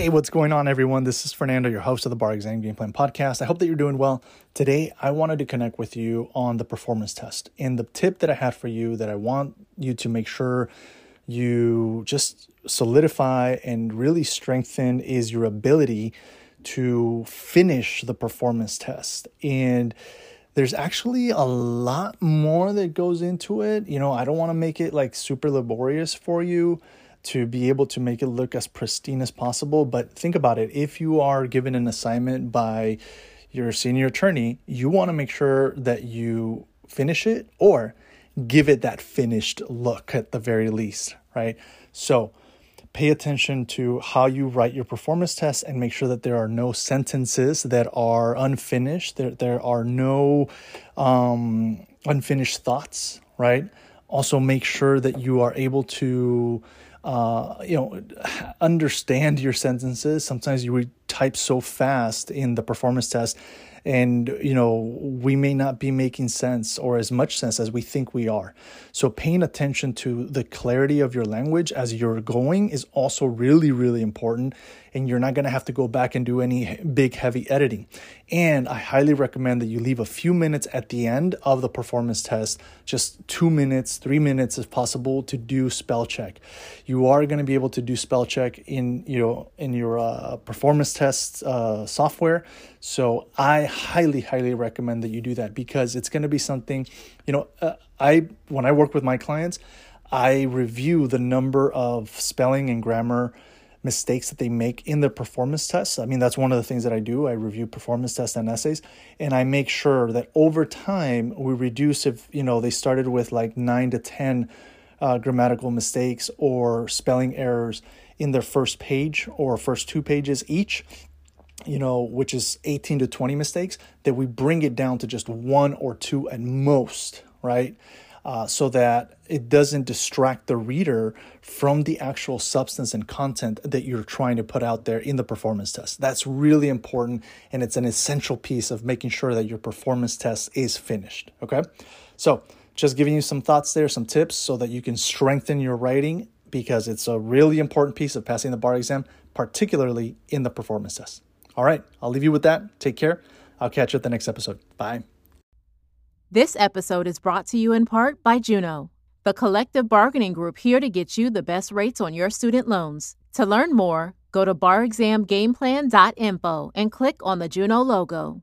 Hey, what's going on, everyone? This is Fernando, your host of the Bar Exam Game Plan podcast. I hope that you're doing well. Today, I wanted to connect with you on the performance test. And the tip that I had for you that I want you to make sure you just solidify and really strengthen is your ability to finish the performance test. And there's actually a lot more that goes into it. You know, I don't want to make it like super laborious for you to be able to make it look as pristine as possible. But think about it. If you are given an assignment by your senior attorney, you want to make sure that you finish it or give it that finished look at the very least, right? So pay attention to how you write your performance test and make sure that there are no sentences that are unfinished. There are no unfinished thoughts, right? Also make sure that you are able to understand your sentences. Sometimes you would type so fast in the performance test and, you know, we may not be making sense or as much sense as we think we are. So paying attention to the clarity of your language as you're going is also really, really important. And you're not going to have to go back and do any big, heavy editing. And I highly recommend that you leave a few minutes at the end of the performance test, just 2 minutes, 3 minutes if possible, to do spell check. You are going to be able to do spell check in your performance test software. So I highly recommend that you do that because it's going to be something, when I work with my clients, I review the number of spelling and grammar mistakes that they make in their performance tests. I mean, that's one of the things that I do. I review performance tests and essays, and I make sure that over time we reduce if, they started with like 9 to 10 grammatical mistakes or spelling errors in their first page or first 2 pages each, which is 18 to 20 mistakes, that we bring it down to just 1 or 2 at most, right? So that it doesn't distract the reader from the actual substance and content that you're trying to put out there in the performance test. That's really important, and it's an essential piece of making sure that your performance test is finished, okay? So just giving you some thoughts there, some tips so that you can strengthen your writing because it's a really important piece of passing the bar exam, particularly in the performance test. All right, I'll leave you with that. Take care. I'll catch you at the next episode. Bye. This episode is brought to you in part by Juno, the collective bargaining group here to get you the best rates on your student loans. To learn more, go to barexamgameplan.info and click on the Juno logo.